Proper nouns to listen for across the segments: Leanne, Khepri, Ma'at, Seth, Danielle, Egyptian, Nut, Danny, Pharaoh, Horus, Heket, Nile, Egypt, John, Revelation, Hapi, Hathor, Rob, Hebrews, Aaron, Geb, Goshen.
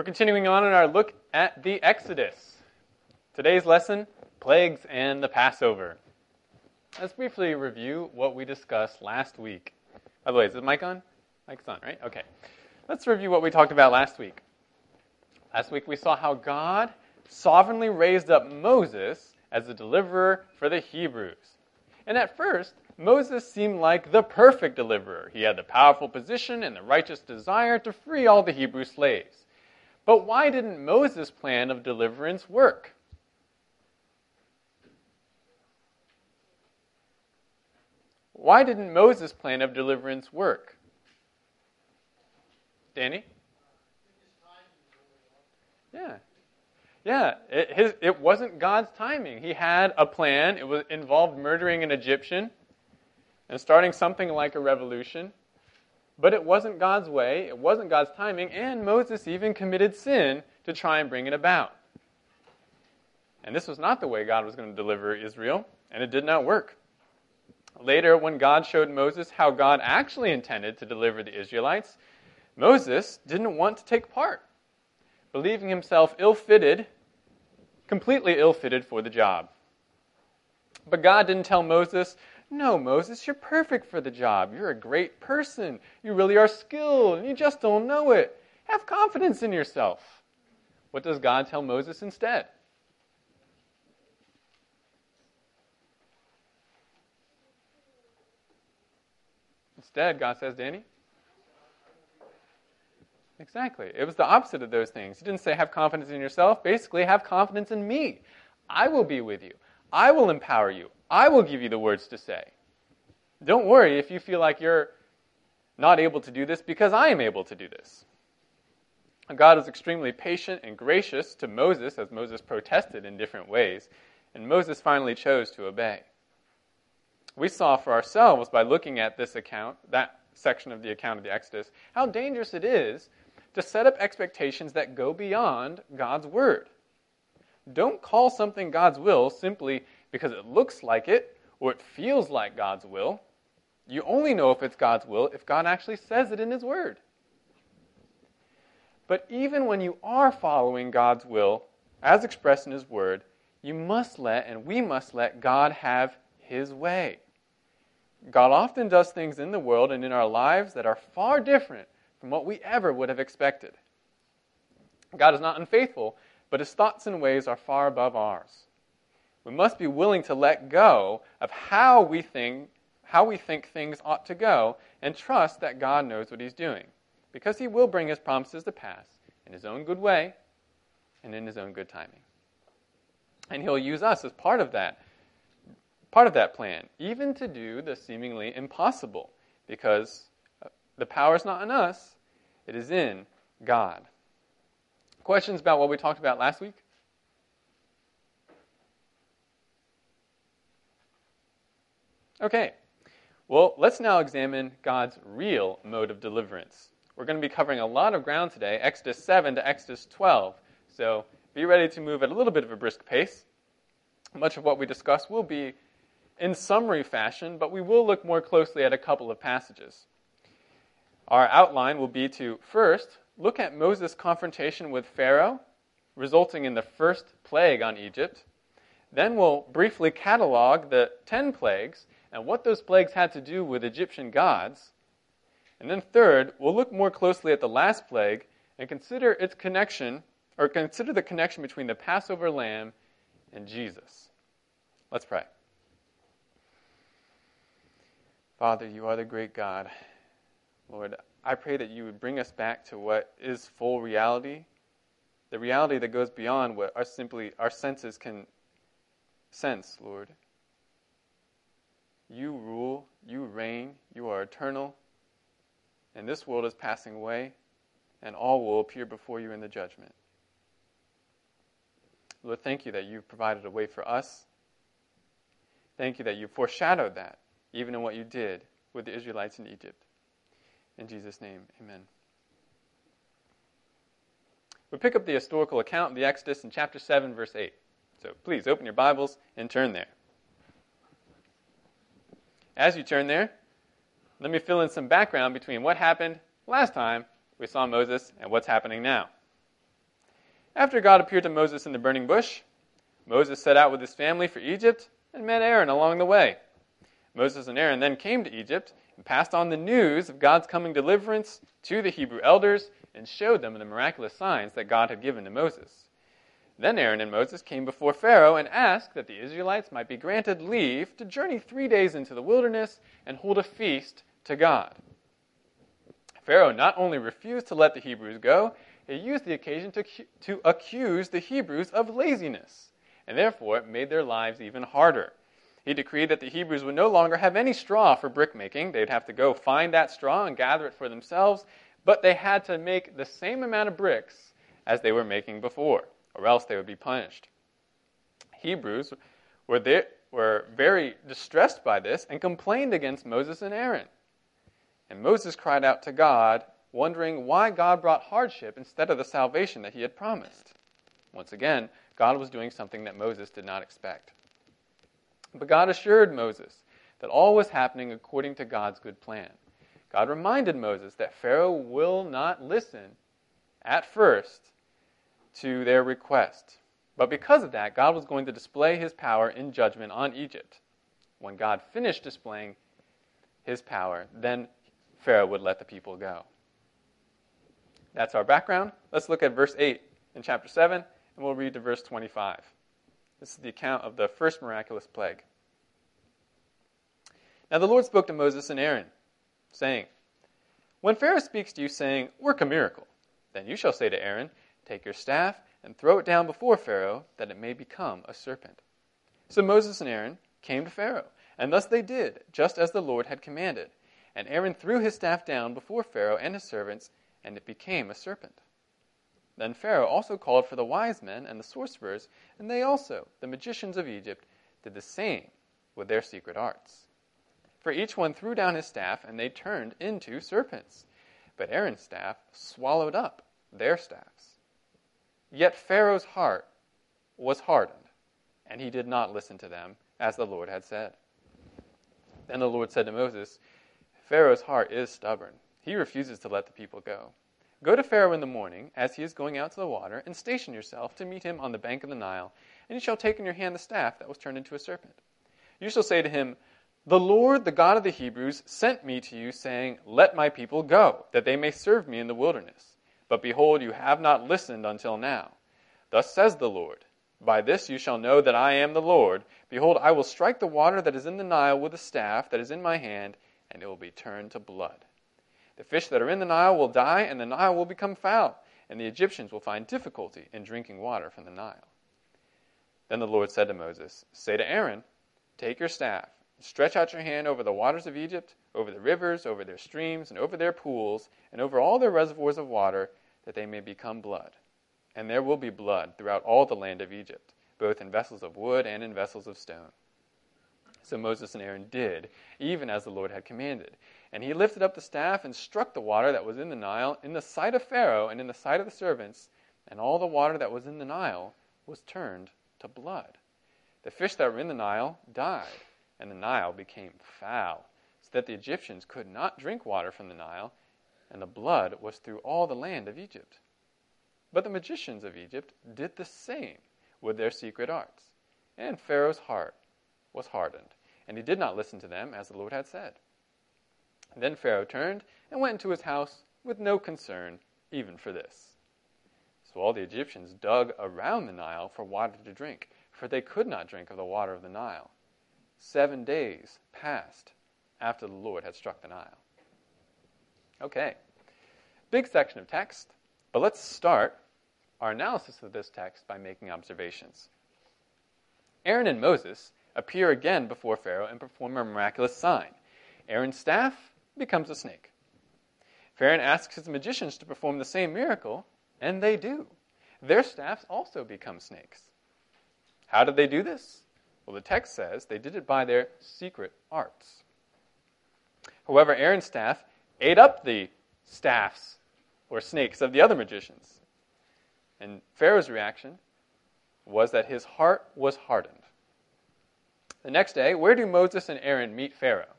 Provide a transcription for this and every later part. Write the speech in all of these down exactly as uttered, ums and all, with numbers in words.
We're continuing on in our look at the Exodus. Today's lesson, plagues and the Passover. Let's briefly review what we discussed last week. By the way, is the mic on? Mic's on, right? Okay. Let's review what we talked about last week. Last week we saw how God sovereignly raised up Moses as a deliverer for the Hebrews. And at first, Moses seemed like the perfect deliverer. He had the powerful position and the righteous desire to free all the Hebrew slaves. But why didn't Moses' plan of deliverance work? Why didn't Moses' plan of deliverance work? Danny? Yeah. Yeah, it, his, it wasn't God's timing. He had a plan. It was, involved murdering an Egyptian and starting something like a revolution. But it wasn't God's way. It wasn't God's timing. And Moses even committed sin to try and bring it about. And this was not the way God was going to deliver Israel, and it did not work. Later, when God showed Moses how God actually intended to deliver the Israelites, Moses didn't want to take part, believing himself ill-fitted, completely ill-fitted for the job. But God didn't tell Moses, no, Moses, you're perfect for the job. You're a great person. You really are skilled, and you just don't know it. Have confidence in yourself. What does God tell Moses instead? Instead, God says, Danny? Exactly. It was the opposite of those things. He didn't say have confidence in yourself. Basically, have confidence in me. I will be with you. I will empower you. I will give you the words to say. Don't worry if you feel like you're not able to do this because I am able to do this. God is extremely patient and gracious to Moses as Moses protested in different ways, and Moses finally chose to obey. We saw for ourselves by looking at this account, that section of the account of the Exodus, how dangerous it is to set up expectations that go beyond God's word. Don't call something God's will simply because it looks like it or it feels like God's will. You only know if it's God's will if God actually says it in His word. But even when you are following God's will as expressed in His word, you must let and we must let God have His way. God often does things in the world and in our lives that are far different from what we ever would have expected. God is not unfaithful, but His thoughts and ways are far above ours. We must be willing to let go of how we think, how we think things ought to go and trust that God knows what He's doing, because He will bring His promises to pass in His own good way and in His own good timing. And He'll use us as part of that, part of that plan, even to do the seemingly impossible, because the power is not in us, it is in God. Questions about what we talked about last week? Okay, well, let's now examine God's real mode of deliverance. We're going to be covering a lot of ground today, Exodus seven to Exodus twelve, so be ready to move at a little bit of a brisk pace. Much of what we discuss will be in summary fashion, but we will look more closely at a couple of passages. Our outline will be to, first, look at Moses' confrontation with Pharaoh, resulting in the first plague on Egypt. Then we'll briefly catalog the ten plagues and what those plagues had to do with Egyptian gods. And then third, we'll look more closely at the last plague and consider its connection, or consider the connection between the Passover lamb and Jesus. Let's pray. Father, you are the great God. Lord, I pray that you would bring us back to what is full reality, the reality that goes beyond what our simply our senses can sense, Lord. You rule, you reign, you are eternal, and this world is passing away, and all will appear before you in the judgment. Lord, thank you that you've provided a way for us. Thank you that you foreshadowed that, even in what you did with the Israelites in Egypt. In Jesus' name, amen. We pick up the historical account of the Exodus in chapter seven, verse eight. So please open your Bibles and turn there. As you turn there, let me fill in some background between what happened last time we saw Moses and what's happening now. After God appeared to Moses in the burning bush, Moses set out with his family for Egypt and met Aaron along the way. Moses and Aaron then came to Egypt and passed on the news of God's coming deliverance to the Hebrew elders and showed them the miraculous signs that God had given to Moses. Then Aaron and Moses came before Pharaoh and asked that the Israelites might be granted leave to journey three days into the wilderness and hold a feast to God. Pharaoh not only refused to let the Hebrews go, he used the occasion to, to accuse the Hebrews of laziness, and therefore it made their lives even harder. He decreed that the Hebrews would no longer have any straw for brick making. They'd have to go find that straw and gather it for themselves, but they had to make the same amount of bricks as they were making before, or else they would be punished. Hebrews were, there, were very distressed by this and complained against Moses and Aaron. And Moses cried out to God, wondering why God brought hardship instead of the salvation that he had promised. Once again, God was doing something that Moses did not expect. But God assured Moses that all was happening according to God's good plan. God reminded Moses that Pharaoh will not listen at first to their request. But because of that, God was going to display his power in judgment on Egypt. When God finished displaying his power, then Pharaoh would let the people go. That's our background. Let's look at verse eight in chapter seven, and we'll read to verse twenty-five. This is the account of the first miraculous plague. Now the Lord spoke to Moses and Aaron, saying, "When Pharaoh speaks to you, saying, 'Work a miracle,' then you shall say to Aaron, 'Take your staff and throw it down before Pharaoh, that it may become a serpent.'" So Moses and Aaron came to Pharaoh, and thus they did, just as the Lord had commanded. And Aaron threw his staff down before Pharaoh and his servants, and it became a serpent. Then Pharaoh also called for the wise men and the sorcerers, and they also, the magicians of Egypt, did the same with their secret arts. For each one threw down his staff, and they turned into serpents. But Aaron's staff swallowed up their staffs. Yet Pharaoh's heart was hardened, and he did not listen to them, as the Lord had said. Then the Lord said to Moses, "Pharaoh's heart is stubborn. He refuses to let the people go. Go to Pharaoh in the morning, as he is going out to the water, and station yourself to meet him on the bank of the Nile, and you shall take in your hand the staff that was turned into a serpent. You shall say to him, 'The Lord, the God of the Hebrews, sent me to you, saying, "Let my people go, that they may serve me in the wilderness." But behold, you have not listened until now. Thus says the Lord, by this you shall know that I am the Lord. Behold, I will strike the water that is in the Nile with the staff that is in my hand, and it will be turned to blood. The fish that are in the Nile will die, and the Nile will become foul, and the Egyptians will find difficulty in drinking water from the Nile." Then the Lord said to Moses, "Say to Aaron, 'Take your staff, and stretch out your hand over the waters of Egypt, over the rivers, over their streams, and over their pools, and over all their reservoirs of water, that they may become blood. And there will be blood throughout all the land of Egypt, both in vessels of wood and in vessels of stone.'" So Moses and Aaron did, even as the Lord had commanded. And he lifted up the staff and struck the water that was in the Nile in the sight of Pharaoh and in the sight of the servants, and all the water that was in the Nile was turned to blood. The fish that were in the Nile died, and the Nile became foul, so that the Egyptians could not drink water from the Nile, and the blood was through all the land of Egypt. But the magicians of Egypt did the same with their secret arts. And Pharaoh's heart was hardened, and he did not listen to them, as the Lord had said. And then Pharaoh turned and went into his house with no concern, even for this. So all the Egyptians dug around the Nile for water to drink, for they could not drink of the water of the Nile. Seven days passed after the Lord had struck the Nile. Okay, big section of text. But let's start our analysis of this text by making observations. Aaron and Moses appear again before Pharaoh and perform a miraculous sign. Aaron's staff becomes a snake. Pharaoh asks his magicians to perform the same miracle, and they do. Their staffs also become snakes. How did they do this? Well, the text says they did it by their secret arts. However, Aaron's staff ate up the staffs or snakes of the other magicians. And Pharaoh's reaction was that his heart was hardened. The next day, where do Moses and Aaron meet Pharaoh?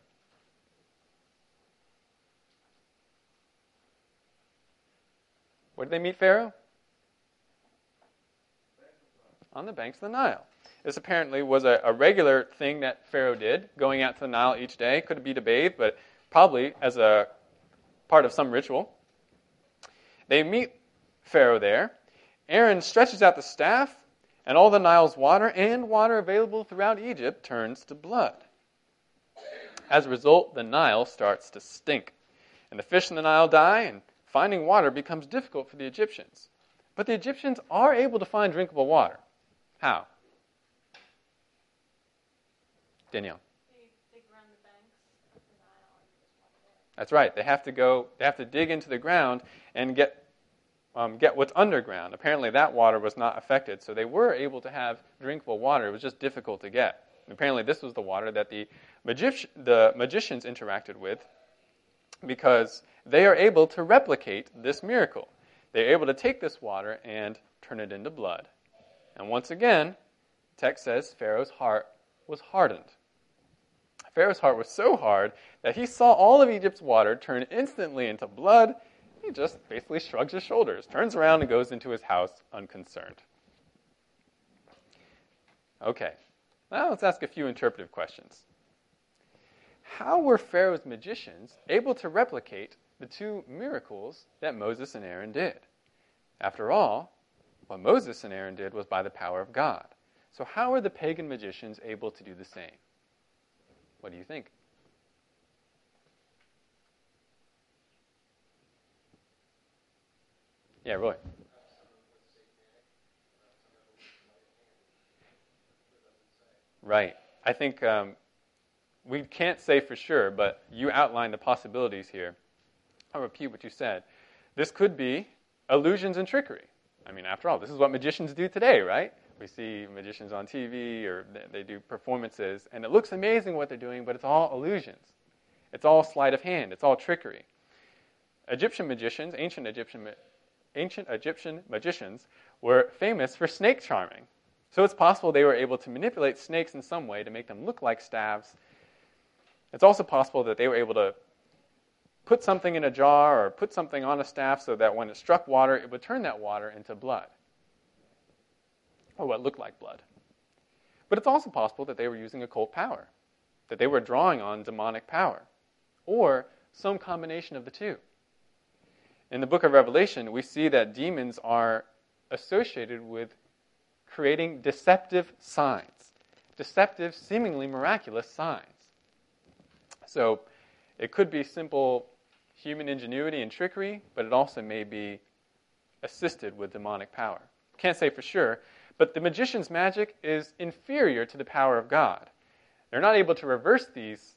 Where did they meet Pharaoh? on the banks of the Nile. This apparently was a, a regular thing that Pharaoh did, going out to the Nile each day. Could be to bathe, but probably as a part of some ritual. They meet Pharaoh there. Aaron stretches out the staff, and all the Nile's water and water available throughout Egypt turns to blood. As a result, the Nile starts to stink, and the fish in the Nile die, and finding water becomes difficult for the Egyptians. But the Egyptians are able to find drinkable water. How? Danielle. They dig around the banks of the Nile and just water there. That's right. They have to go. They have to dig into the ground and get um, get what's underground. Apparently, that water was not affected, so they were able to have drinkable water. It was just difficult to get. And apparently, this was the water that the magi- the magicians interacted with, because they are able to replicate this miracle. They're able to take this water and turn it into blood. And once again, the text says Pharaoh's heart was hardened. Pharaoh's heart was so hard that he saw all of Egypt's water turn instantly into blood. He just basically shrugs his shoulders, turns around, and goes into his house unconcerned. Okay, now let's ask a few interpretive questions. How were Pharaoh's magicians able to replicate the two miracles that Moses and Aaron did? After all, what Moses and Aaron did was by the power of God. So how are the pagan magicians able to do the same? What do you think? Yeah, Roy. Right. I think um, we can't say for sure, but you outlined the possibilities here. I'll repeat what you said. This could be illusions and trickery. I mean, after all, this is what magicians do today, right? We see magicians on T V, or they do performances, and it looks amazing what they're doing, but it's all illusions. It's all sleight of hand. It's all trickery. Egyptian magicians, ancient Egyptian, ancient Egyptian magicians, were famous for snake charming. So it's possible they were able to manipulate snakes in some way to make them look like staves. It's also possible that they were able to put something in a jar or put something on a staff so that when it struck water, it would turn that water into blood, or what looked like blood. But it's also possible that they were using occult power, that they were drawing on demonic power, or some combination of the two. In the book of Revelation, we see that demons are associated with creating deceptive signs, deceptive, seemingly miraculous signs. So it could be simple human ingenuity and trickery, but it also may be assisted with demonic power. Can't say for sure, but the magician's magic is inferior to the power of God. They're not able to reverse these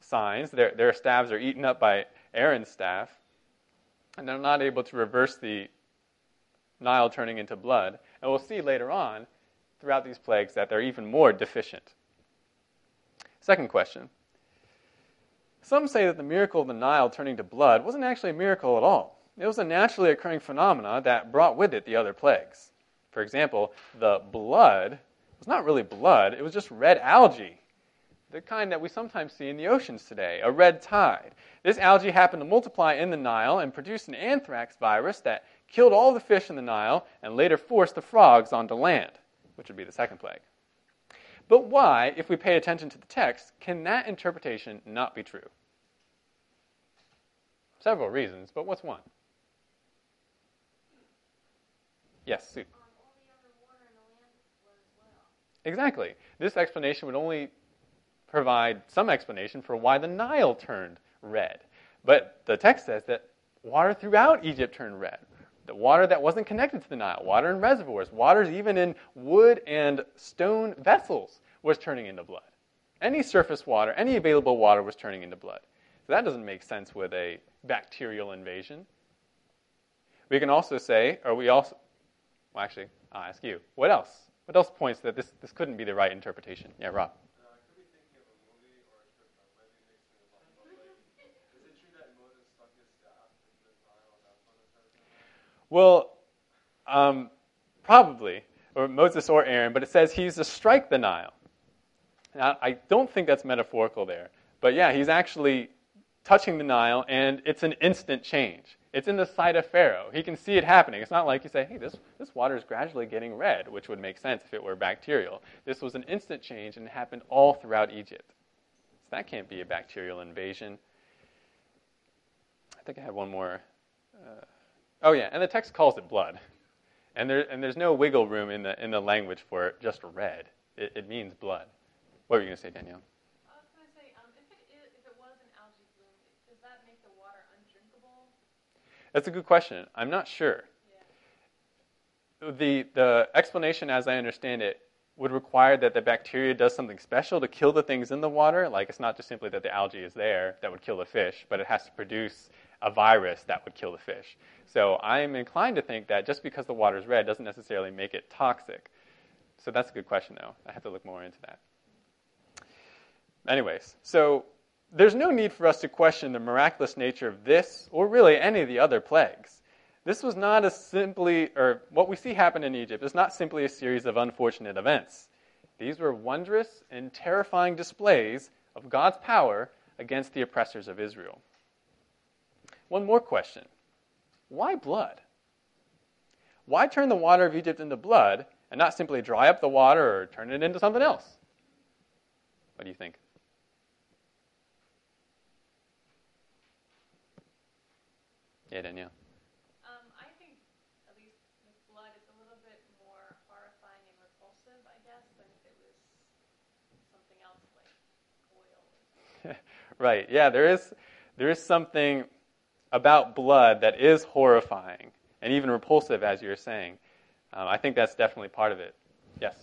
signs. Their, their staves are eaten up by Aaron's staff, and they're not able to reverse the Nile turning into blood. And we'll see later on throughout these plagues that they're even more deficient. Second question. Some say that the miracle of the Nile turning to blood wasn't actually a miracle at all. It was a naturally occurring phenomenon that brought with it the other plagues. For example, the blood was not really blood, it was just red algae, the kind that we sometimes see in the oceans today, a red tide. This algae happened to multiply in the Nile and produce an anthrax virus that killed all the fish in the Nile and later forced the frogs onto land, which would be the second plague. But why, if we pay attention to the text, can that interpretation not be true? Several reasons, but what's one? Yes, Sue. Um, all the other water in the land was well. Exactly. This explanation would only provide some explanation for why the Nile turned red. But the text says that water throughout Egypt turned red. The water that wasn't connected to the Nile, water in reservoirs, waters even in wood and stone vessels was turning into blood. Any surface water, any available water was turning into blood. So that doesn't make sense with a bacterial invasion. We can also say, or we also, well actually, I'll ask you, what else? What else points that this, this couldn't be the right interpretation? Yeah, Rob. Well, um, probably, or Moses or Aaron, but it says he used to strike the Nile. Now, I don't think that's metaphorical there, but yeah, he's actually touching the Nile, and it's an instant change. It's in the sight of Pharaoh. He can see it happening. It's not like you say, hey, this, this water is gradually getting red, which would make sense if it were bacterial. This was an instant change and happened all throughout Egypt. So that can't be a bacterial invasion. I think I had one more. Uh, oh, yeah, and the text calls it blood. And, there, and there's no wiggle room in the in the language for it, just red. It, it means blood. What were you going to say, Danielle? I was going to say, um, if, it is, if it was an algae bloom, does that make the water undrinkable? That's a good question. I'm not sure. Yeah. The, the explanation, as I understand it, would require that the bacteria does something special to kill the things in the water. Like, it's not just simply that the algae is there that would kill the fish, but it has to produce a virus that would kill the fish. So I'm inclined to think that just because the water is red doesn't necessarily make it toxic. So that's a good question, though. I have to look more into that. Anyways, so there's no need for us to question the miraculous nature of this or really any of the other plagues. This was not a simply, or what we see happen in Egypt is not simply a series of unfortunate events. These were wondrous and terrifying displays of God's power against the oppressors of Israel. One more question. Why blood? Why turn the water of Egypt into blood and not simply dry up the water or turn it into something else? What do you think? Yeah, Danielle. Um, I think, at least with blood, it's a little bit more horrifying and repulsive, I guess, than if it was something else like oil or something. Right, yeah, there is, there is something about blood that is horrifying and even repulsive, as you were saying. Um, I think that's definitely part of it. Yes?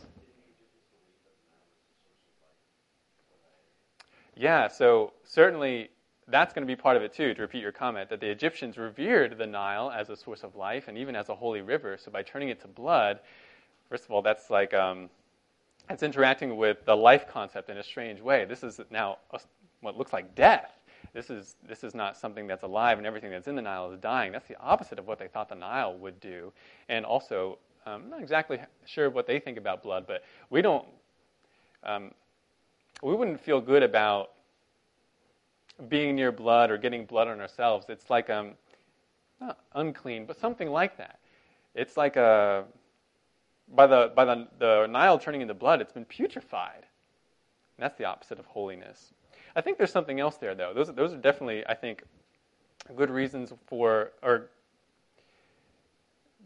Yeah, so certainly that's going to be part of it too, to repeat your comment, that the Egyptians revered the Nile as a source of life and even as a holy river. So by turning it to blood, first of all, that's like, um, that's interacting with the life concept in a strange way. This is now a, what looks like death. This is this is not something that's alive, and everything that's in the Nile is dying. That's the opposite of what they thought the Nile would do. And also, um, I'm not exactly sure what they think about blood, but we don't, um, we wouldn't feel good about being near blood or getting blood on ourselves. It's like, um, not unclean, but something like that. It's like a, by the by the, the Nile turning into blood, it's been putrefied. And that's the opposite of holiness. I think there's something else there, though. Those, those are definitely, I think, good reasons for, or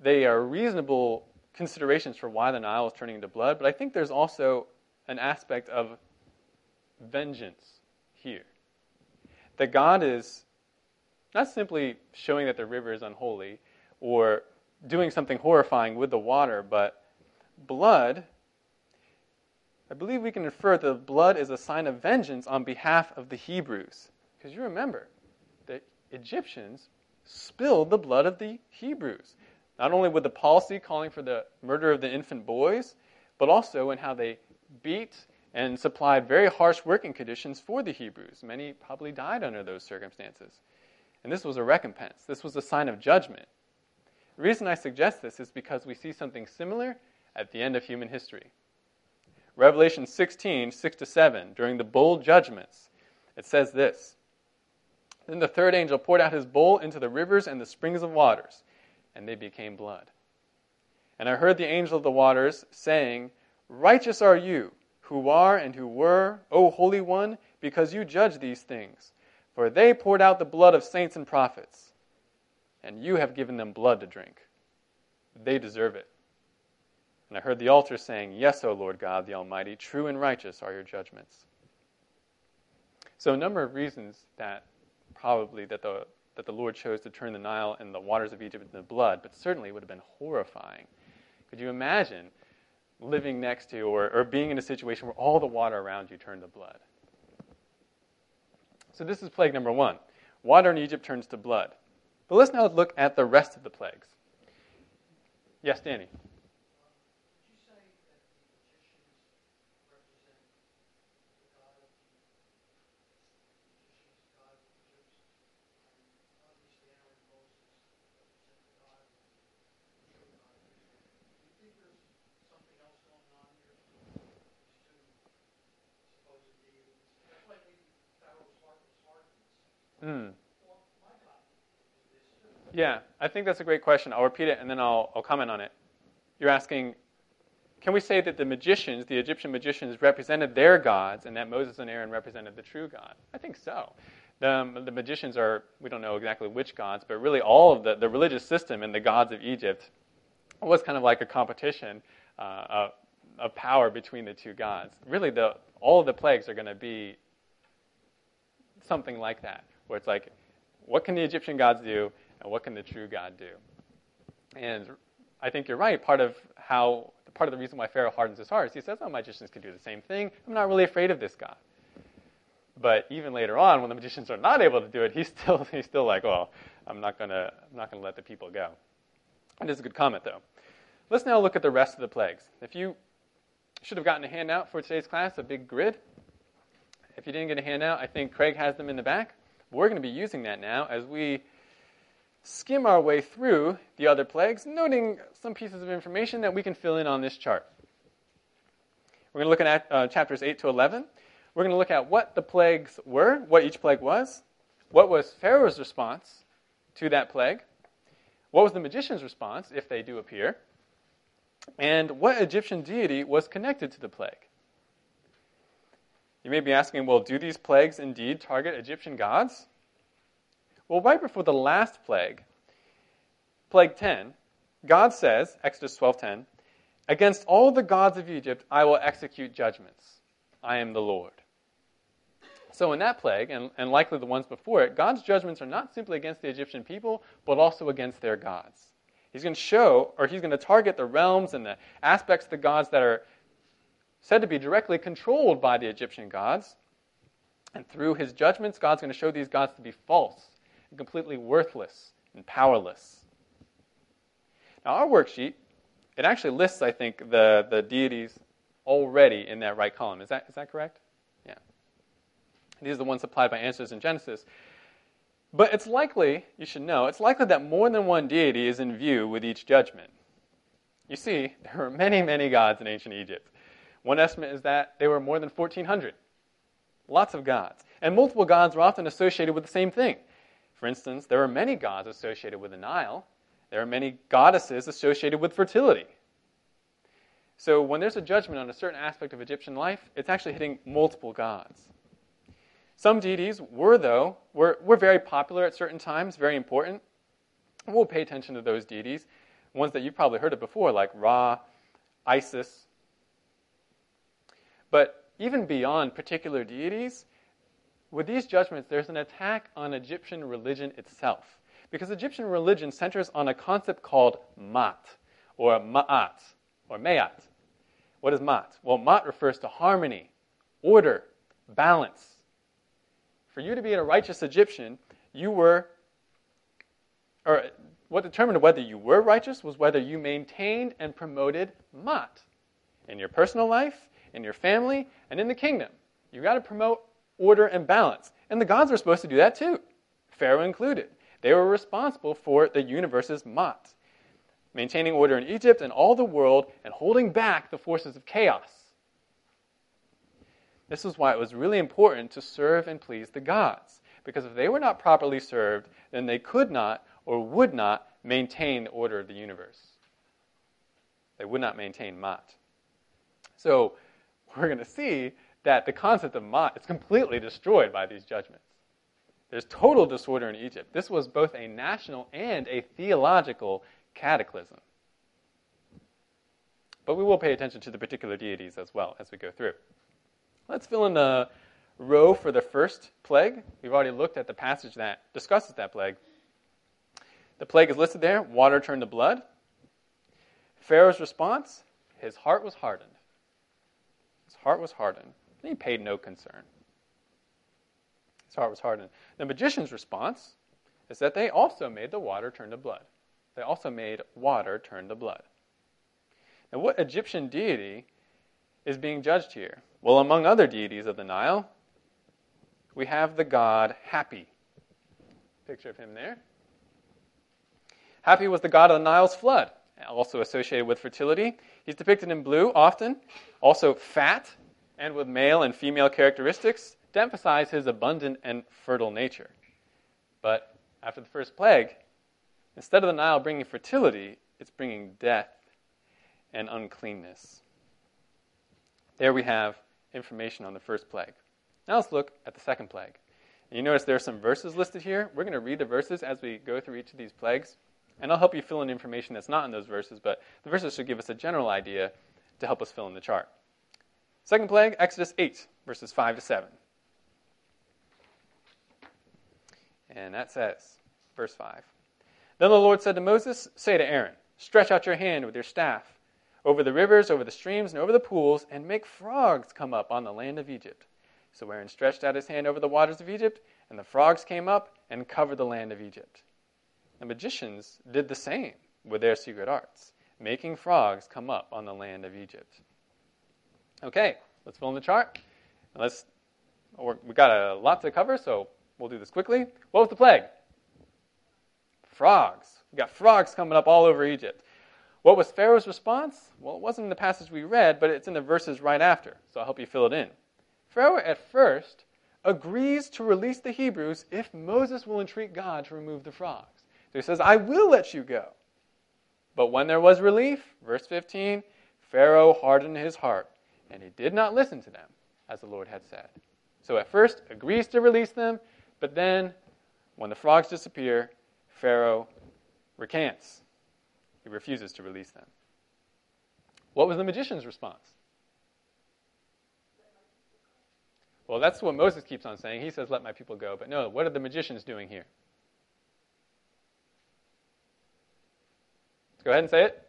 they are reasonable considerations for why the Nile is turning into blood, but I think there's also an aspect of vengeance here. That God is not simply showing that the river is unholy or doing something horrifying with the water, but blood, I believe we can infer that blood is a sign of vengeance on behalf of the Hebrews. Because you remember, the Egyptians spilled the blood of the Hebrews. Not only with the policy calling for the murder of the infant boys, but also in how they beat and supplied very harsh working conditions for the Hebrews. Many probably died under those circumstances. And this was a recompense. This was a sign of judgment. The reason I suggest this is because we see something similar at the end of human history. Revelation sixteen, six to seven, during the bowl judgments, it says this. Then the third angel poured out his bowl into the rivers and the springs of waters, and they became blood. And I heard the angel of the waters saying, Righteous are you, who are and who were, O Holy One, because you judge these things. For they poured out the blood of saints and prophets, and you have given them blood to drink. They deserve it. And I heard the altar saying, Yes, O Lord God, the Almighty, true and righteous are your judgments. So a number of reasons that probably that the that the Lord chose to turn the Nile and the waters of Egypt into blood, but certainly would have been horrifying. Could you imagine living next to or, or being in a situation where all the water around you turned to blood? So this is plague number one. Water in Egypt turns to blood. But let's now look at the rest of the plagues. Yes, Danny? Yeah, I think that's a great question. I'll repeat it, and then I'll, I'll comment on it. You're asking, can we say that the magicians, the Egyptian magicians, represented their gods, and that Moses and Aaron represented the true God? I think so. The, the magicians are, we don't know exactly which gods, but really all of the, the religious system and the gods of Egypt was kind of like a competition uh, of, of power between the two gods. Really, the, all of the plagues are going to be something like that, where it's like, what can the Egyptian gods do, and what can the true God do? And I think you're right. Part of how, part of the reason why Pharaoh hardens his heart is he says, oh, magicians can do the same thing. I'm not really afraid of this God. But even later on, when the magicians are not able to do it, he's still he's still like, well, I'm not gonna I'm not gonna let the people go. And it's a good comment though. Let's now look at the rest of the plagues. If you should have gotten a handout for today's class, a big grid. If you didn't get a handout, I think Craig has them in the back. We're going to be using that now as we skim our way through the other plagues, noting some pieces of information that we can fill in on this chart. We're going to look at uh, chapters eight to eleven. We're going to look at what the plagues were, what each plague was, what was Pharaoh's response to that plague, what was the magician's response, if they do appear, and what Egyptian deity was connected to the plague. You may be asking, well, do these plagues indeed target Egyptian gods? Well, right before the last plague, plague ten, God says, Exodus twelve ten, against all the gods of Egypt I will execute judgments. I am the Lord. So in that plague, and, and likely the ones before it, God's judgments are not simply against the Egyptian people, but also against their gods. He's going to show, or he's going to target the realms and the aspects of the gods that are said to be directly controlled by the Egyptian gods. And through his judgments, God's going to show these gods to be false, and completely worthless, and powerless. Now our worksheet, it actually lists, I think, the, the deities already in that right column. Is that is that correct? Yeah. These are the ones supplied by answers in Genesis. But it's likely, you should know, it's likely that more than one deity is in view with each judgment. You see, there were many, many gods in ancient Egypt. One estimate is that there were more than fourteen hundred. Lots of gods. And multiple gods were often associated with the same thing. For instance, there were many gods associated with the Nile. There are many goddesses associated with fertility. So when there's a judgment on a certain aspect of Egyptian life, it's actually hitting multiple gods. Some deities were, though, were, were very popular at certain times, very important. We'll pay attention to those deities, ones that you've probably heard of before, like Ra, Isis. But even beyond particular deities, with these judgments, there's an attack on Egyptian religion itself. Because Egyptian religion centers on a concept called Ma'at, or Ma'at, or Ma'at. What is Ma'at? Well, Ma'at refers to harmony, order, balance. For you to be a righteous Egyptian, you were, or what determined whether you were righteous was whether you maintained and promoted Ma'at in your personal life, in your family, and in the kingdom. You've got to promote order and balance. And the gods were supposed to do that too, Pharaoh included. They were responsible for the universe's Ma'at, maintaining order in Egypt and all the world, and holding back the forces of chaos. This is why it was really important to serve and please the gods, because if they were not properly served, then they could not or would not maintain the order of the universe. They would not maintain Ma'at. So we're going to see that the concept of Ma'at is completely destroyed by these judgments. There's total disorder in Egypt. This was both a national and a theological cataclysm. But we will pay attention to the particular deities as well as we go through. Let's fill in the row for the first plague. We've already looked at the passage that discusses that plague. The plague is listed there. Water turned to blood. Pharaoh's response, his heart was hardened. His heart was hardened. He paid no concern. His heart was hardened. The magician's response is that they also made the water turn to blood. They also made water turn to blood. Now, what Egyptian deity is being judged here? Well, among other deities of the Nile, we have the god Hapi. Picture of him there. Hapi was the god of the Nile's flood, also associated with fertility. He's depicted in blue often, also fat, and with male and female characteristics to emphasize his abundant and fertile nature. But after the first plague, Instead of the Nile bringing fertility, it's bringing death and uncleanness. There we have information on the first plague. Now let's look at the second plague. And you notice there are some verses listed here. We're going to read the verses as we go through each of these plagues. And I'll help you fill in information that's not in those verses, but the verses should give us a general idea to help us fill in the chart. Second plague, Exodus eight, verses five to seven. And that says, verse five, "Then the Lord said to Moses, say to Aaron, stretch out your hand with your staff over the rivers, over the streams, and over the pools, and make frogs come up on the land of Egypt. So Aaron stretched out his hand over the waters of Egypt, and the frogs came up and covered the land of Egypt. The magicians did the same with their secret arts, making frogs come up on the land of Egypt." Okay, let's fill in the chart. Let's, we've got a lot to cover, so we'll do this quickly. What was the plague? Frogs. We've got frogs coming up all over Egypt. What was Pharaoh's response? Well, it wasn't in the passage we read, but it's in the verses right after, so I'll help you fill it in. Pharaoh, at first, agrees to release the Hebrews if Moses will entreat God to remove the frogs. So he says, I will let you go. But when there was relief, verse fifteen, Pharaoh hardened his heart, and he did not listen to them, as the Lord had said. So at first, agrees to release them, but then, when the frogs disappear, Pharaoh recants. He refuses to release them. What was the magician's response? Well, that's what Moses keeps on saying. He says, let my people go. But no, what are the magicians doing here? Let's go ahead and say it.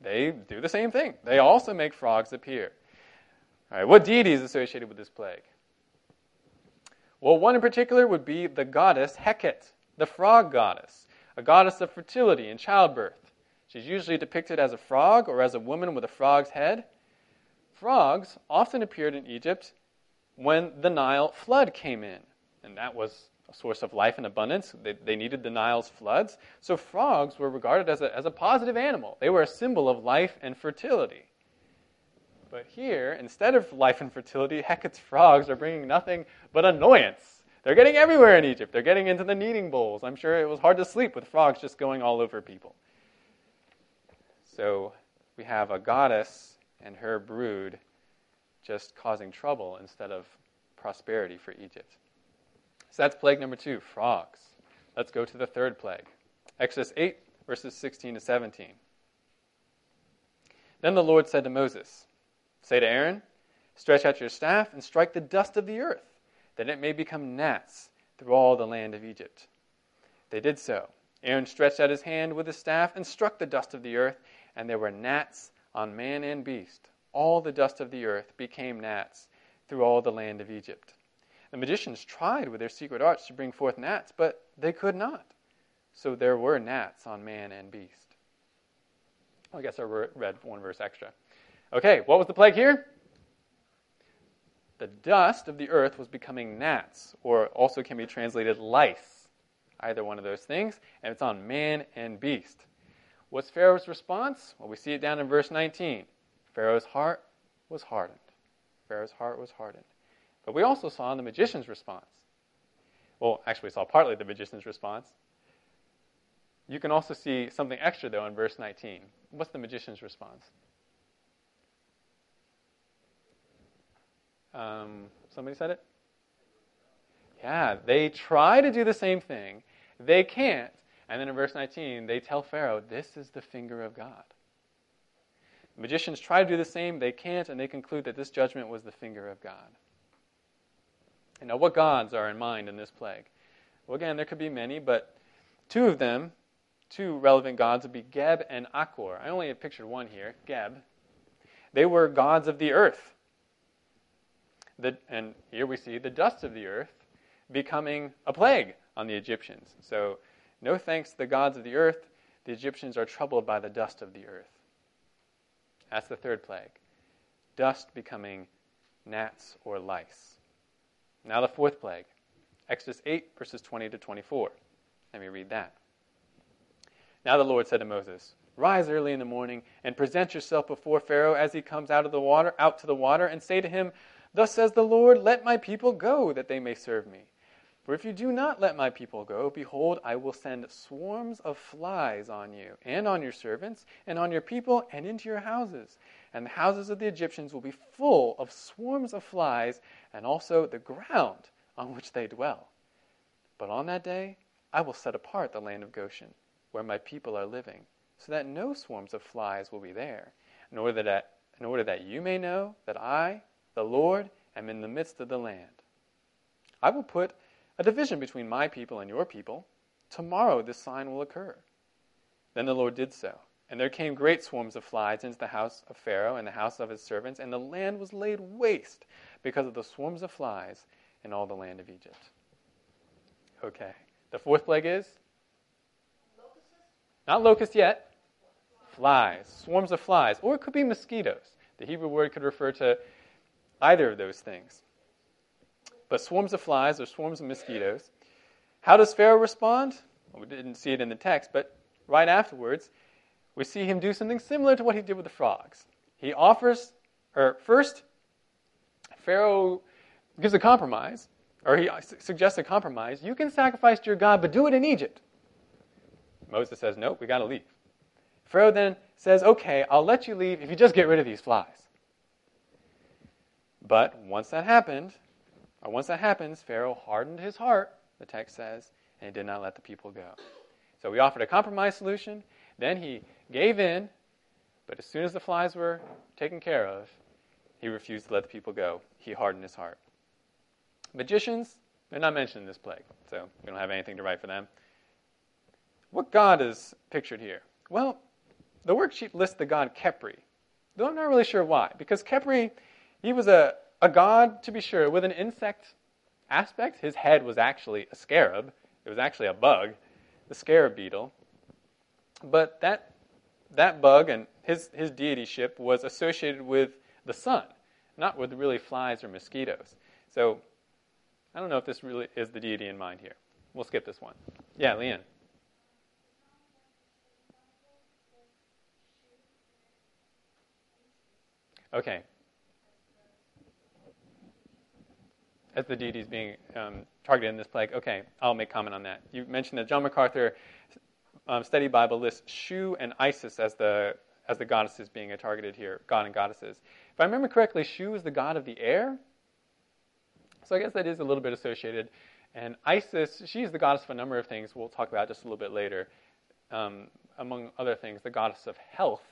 They do the same thing. They also make frogs appear. All right, what deity is associated with this plague? Well, one in particular would be the goddess Heket, the frog goddess, a goddess of fertility and childbirth. She's usually depicted as a frog or as a woman with a frog's head. Frogs often appeared in Egypt when the Nile flood came in, and that was a source of life and abundance. They, they needed the Nile's floods, so frogs were regarded as a, as a positive animal. They were a symbol of life and fertility. But here, instead of life and fertility, Heket's frogs are bringing nothing but annoyance. They're getting everywhere in Egypt. They're getting into the kneading bowls. I'm sure it was hard to sleep with frogs just going all over people. So we have a goddess and her brood just causing trouble instead of prosperity for Egypt. So that's plague number two, frogs. Let's go to the third plague. Exodus eight, verses sixteen to seventeen. Then the Lord said to Moses, say to Aaron, stretch out your staff and strike the dust of the earth, that it may become gnats through all the land of Egypt. They did so. Aaron stretched out his hand with his staff and struck the dust of the earth, and there were gnats on man and beast. All the dust of the earth became gnats through all the land of Egypt. The magicians tried with their secret arts to bring forth gnats, but they could not. So there were gnats on man and beast. I guess I read one verse extra. Okay, what was the plague here? The dust of the earth was becoming gnats, or also can be translated lice, either one of those things, and it's on man and beast. What's Pharaoh's response? Well, we see it down in verse nineteen. Pharaoh's heart was hardened. Pharaoh's heart was hardened. But we also saw in the magician's response. Well, actually, we saw partly the magician's response. You can also see something extra, though, in verse nineteen. What's the magician's response? Um, somebody said it? Yeah, they try to do the same thing. They can't. And then in verse nineteen, they tell Pharaoh, this is the finger of God. Magicians try to do the same, they can't, and they conclude that this judgment was the finger of God. And now what gods are in mind in this plague? Well, again, there could be many, but two of them, two relevant gods, would be Geb and Hathor. I only have pictured one here, Geb. They were gods of the earth. The, and here we see the dust of the earth becoming a plague on the Egyptians. So, no thanks to the gods of the earth, the Egyptians are troubled by the dust of the earth. That's the third plague. Dust becoming gnats or lice. Now the fourth plague. Exodus eight, verses twenty to twenty-four. Let me read that. Now the Lord said to Moses, rise early in the morning and present yourself before Pharaoh as he comes out of the water, out to the water, and say to him, thus says the Lord, let my people go, that they may serve me. For if you do not let my people go, behold, I will send swarms of flies on you, and on your servants, and on your people, and into your houses. And the houses of the Egyptians will be full of swarms of flies, and also the ground on which they dwell. But on that day, I will set apart the land of Goshen, where my people are living, so that no swarms of flies will be there, in order that, in order that you may know that I, the Lord, am in the midst of the land. I will put a division between my people and your people. Tomorrow this sign will occur. Then the Lord did so, and there came great swarms of flies into the house of Pharaoh and the house of his servants, and the land was laid waste because of the swarms of flies in all the land of Egypt. Okay, the fourth plague is? Locusts? Not locusts yet. Flies, swarms of flies, or it could be mosquitoes. The Hebrew word could refer to either of those things. But swarms of flies or swarms of mosquitoes. How does Pharaoh respond? Well, we didn't see it in the text, but right afterwards, we see him do something similar to what he did with the frogs. He offers, or first, Pharaoh gives a compromise, or he suggests a compromise. You can sacrifice to your God, but do it in Egypt. Moses says, nope, we got to leave. Pharaoh then says, okay, I'll let you leave if you just get rid of these flies. But once that happened... Or once that happens, Pharaoh hardened his heart, the text says, and he did not let the people go. So he offered a compromise solution, then he gave in, but as soon as the flies were taken care of, he refused to let the people go. He hardened his heart. Magicians, they're not mentioned in this plague, so we don't have anything to write for them. What god is pictured here? Well, the worksheet lists the god Khepri, though I'm not really sure why, because Khepri, he was a A god, to be sure, with an insect aspect. His head was actually a scarab. It was actually a bug, the scarab beetle. But that that bug and his, his deityship was associated with the sun, not with really flies or mosquitoes. So I don't know if this really is the deity in mind here. We'll skip this one. Yeah, Leanne. Okay. As the deities being um, targeted in this plague. Okay, I'll make comment on that. You mentioned that John MacArthur um, Study Bible lists Shu and Isis as the as the goddesses being targeted here, god and goddesses. If I remember correctly, Shu is the god of the air. So I guess that is a little bit associated. And Isis, she's the goddess of a number of things we'll talk about just a little bit later. Um, among other things, the goddess of health.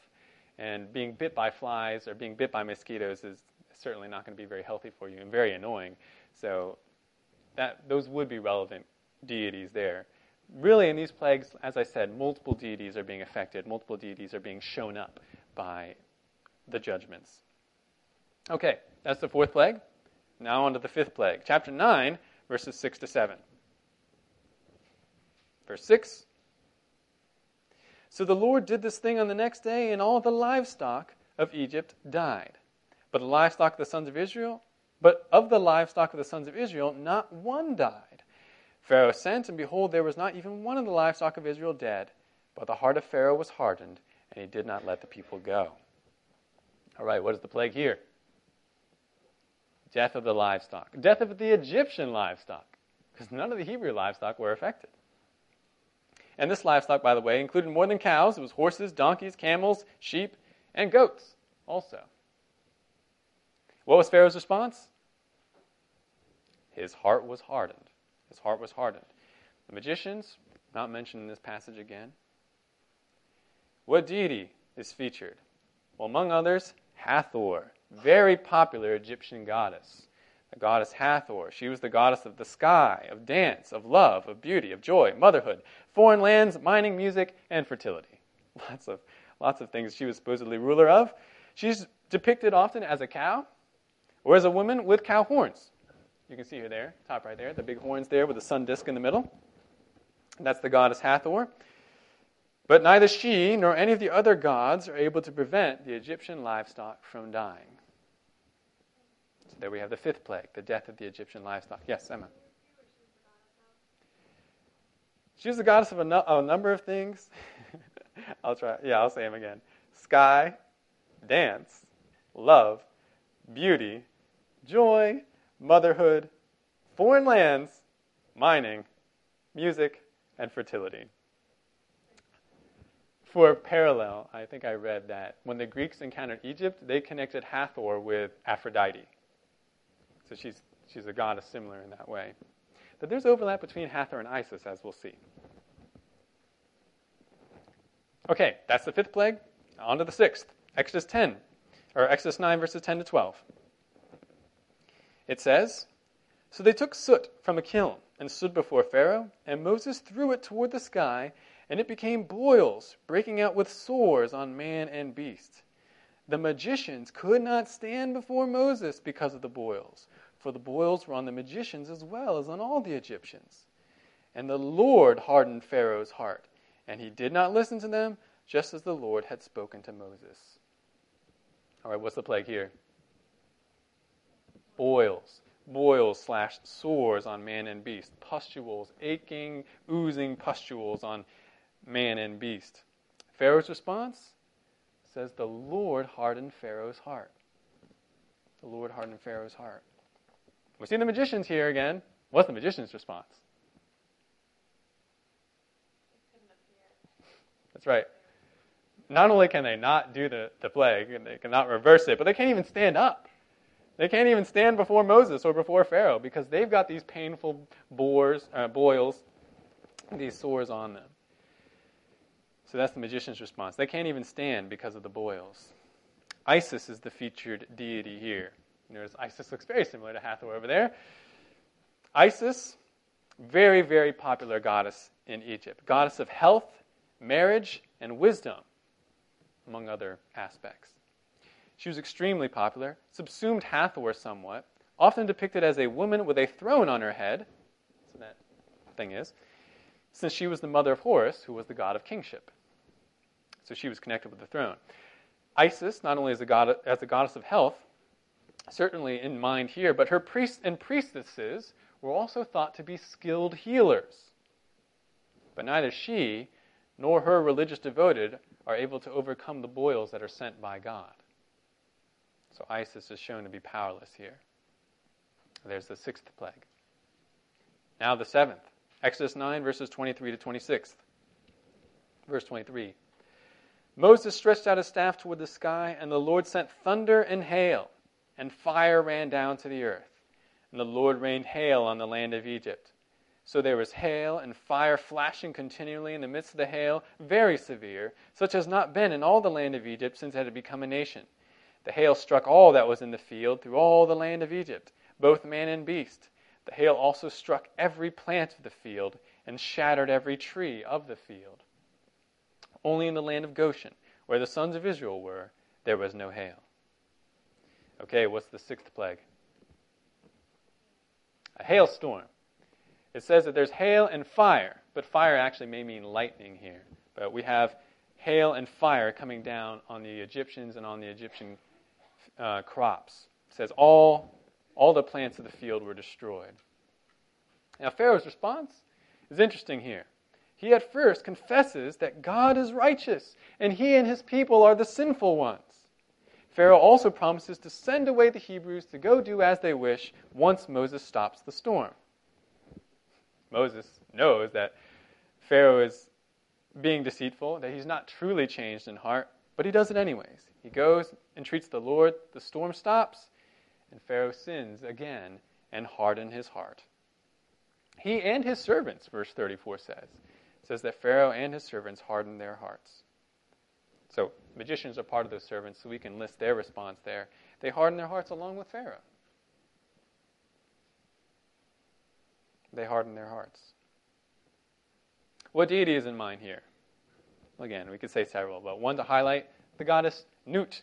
And being bit by flies or being bit by mosquitoes is certainly not going to be very healthy for you and very annoying. So that those would be relevant deities there. Really, in these plagues, as I said, multiple deities are being affected. Multiple deities are being shown up by the judgments. Okay, that's the fourth plague. Now on to the fifth plague. Chapter nine, verses six to seven. Verse six. So the Lord did this thing on the next day, and all the livestock of Egypt died. But the livestock of the sons of Israel... But of the livestock of the sons of Israel, not one died. Pharaoh sent, and behold, there was not even one of the livestock of Israel dead. But the heart of Pharaoh was hardened, and he did not let the people go. All right, what is the plague here? Death of the livestock. Death of the Egyptian livestock, because none of the Hebrew livestock were affected. And this livestock, by the way, included more than cows. It was horses, donkeys, camels, sheep, and goats also. What was Pharaoh's response? His heart was hardened. His heart was hardened. The magicians, not mentioned in this passage again. What deity is featured? Well, among others, Hathor, very popular Egyptian goddess. The goddess Hathor, she was the goddess of the sky, of dance, of love, of beauty, of joy, motherhood, foreign lands, mining, music, and fertility. Lots of, lots of things she was supposedly ruler of. She's depicted often as a cow, or as a woman with cow horns. You can see her there, top right there, the big horns there with the sun disk in the middle. That's the goddess Hathor. But neither she nor any of the other gods are able to prevent the Egyptian livestock from dying. So there we have the fifth plague, the death of the Egyptian livestock. Yes, Emma? She's the goddess of a, no- a number of things. I'll try, yeah, I'll say them again. Sky, dance, love, beauty, joy, motherhood, foreign lands, mining, music, and fertility. For parallel, I think I read that when the Greeks encountered Egypt, they connected Hathor with Aphrodite. So she's she's a goddess similar in that way. But there's overlap between Hathor and Isis, as we'll see. Okay, that's the fifth plague. On to the sixth. Exodus ten, or Exodus nine, verses ten to twelve. It says, "So they took soot from a kiln and stood before Pharaoh, and Moses threw it toward the sky, and it became boils, breaking out with sores on man and beast. The magicians could not stand before Moses because of the boils, for the boils were on the magicians as well as on all the Egyptians. And the Lord hardened Pharaoh's heart, and he did not listen to them, just as the Lord had spoken to Moses." All right, what's the plague here? Boils. Boils slash sores on man and beast. Pustules, aching, oozing pustules on man and beast. Pharaoh's response says, the Lord hardened Pharaoh's heart. The Lord hardened Pharaoh's heart. We're seeing the magicians here again. What's the magician's response? That's right. Not only can they not do the, the plague, and they cannot reverse it, but they can't even stand up. They can't even stand before Moses or before Pharaoh because they've got these painful bores, uh, boils, these sores on them. So that's the magician's response. They can't even stand because of the boils. Isis is the featured deity here. Notice Isis looks very similar to Hathor over there. Isis, very, very popular goddess in Egypt. Goddess of health, marriage, and wisdom, among other aspects. She was extremely popular, subsumed Hathor somewhat, often depicted as a woman with a throne on her head, so that thing is, since she was the mother of Horus, who was the god of kingship. So she was connected with the throne. Isis, not only as a, god, as a goddess of health, certainly in mind here, but her priests and priestesses were also thought to be skilled healers. But neither she nor her religious devoted are able to overcome the boils that are sent by God. So Isis is shown to be powerless here. There's the sixth plague. Now the seventh. Exodus nine, verses twenty-three to twenty-six. Verse twenty-three. "Moses stretched out his staff toward the sky, and the Lord sent thunder and hail, and fire ran down to the earth. And the Lord rained hail on the land of Egypt. So there was hail and fire flashing continually in the midst of the hail, very severe, such as not been in all the land of Egypt since it had become a nation. The hail struck all that was in the field through all the land of Egypt, both man and beast. The hail also struck every plant of the field and shattered every tree of the field. Only in the land of Goshen, where the sons of Israel were, there was no hail." Okay, what's the sixth plague? A hailstorm. It says that there's hail and fire, but fire actually may mean lightning here. But we have hail and fire coming down on the Egyptians and on the Egyptian Uh, crops. It says all, all the plants of the field were destroyed. Now Pharaoh's response is interesting here. He at first confesses that God is righteous and he and his people are the sinful ones. Pharaoh also promises to send away the Hebrews to go do as they wish once Moses stops the storm. Moses knows that Pharaoh is being deceitful, that he's not truly changed in heart, but he does it anyways. He goes, entreats the Lord, the storm stops, and Pharaoh sins again and hardened his heart. He and his servants, verse thirty-four says, says that Pharaoh and his servants hardened their hearts. So magicians are part of those servants, so we can list their response there. They hardened their hearts along with Pharaoh. They hardened their hearts. What deity is in mind here? Again, we could say several, but one to highlight, the goddess Nut,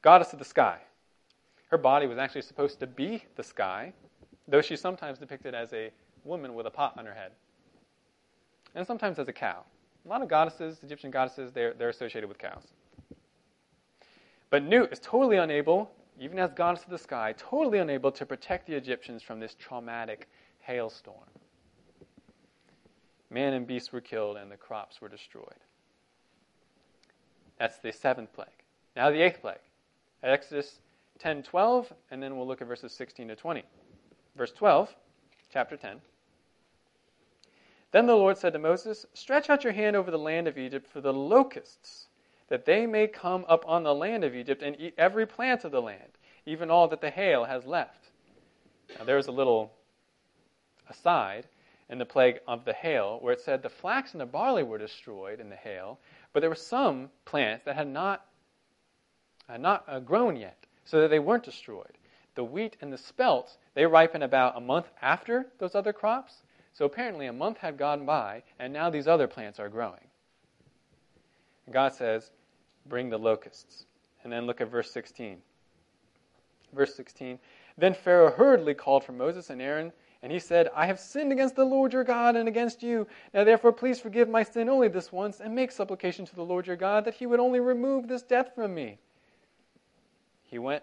goddess of the sky. Her body was actually supposed to be the sky, though she's sometimes depicted as a woman with a pot on her head, and sometimes as a cow. A lot of goddesses, Egyptian goddesses, they're, they're associated with cows. But Nut is totally unable, even as goddess of the sky, totally unable to protect the Egyptians from this traumatic hailstorm. Man and beast were killed and the crops were destroyed. That's the seventh plague. Now the eighth plague. At Exodus ten, twelve, and then we'll look at verses sixteen to twenty. Verse twelve, chapter ten. Then the Lord said to Moses, stretch out your hand over the land of Egypt for the locusts, that they may come up on the land of Egypt and eat every plant of the land, even all that the hail has left. Now there's a little aside in the plague of the hail, where it said the flax and the barley were destroyed in the hail, but there were some plants that had not, had not uh, grown yet, so that they weren't destroyed. The wheat and the spelt, they ripen about a month after those other crops, so apparently a month had gone by, and now these other plants are growing. And God says, bring the locusts. And then look at verse sixteen. Verse sixteen, then Pharaoh hurriedly called for Moses and Aaron, and he said, I have sinned against the Lord your God and against you. Now therefore please forgive my sin only this once, and make supplication to the Lord your God that he would only remove this death from me. He went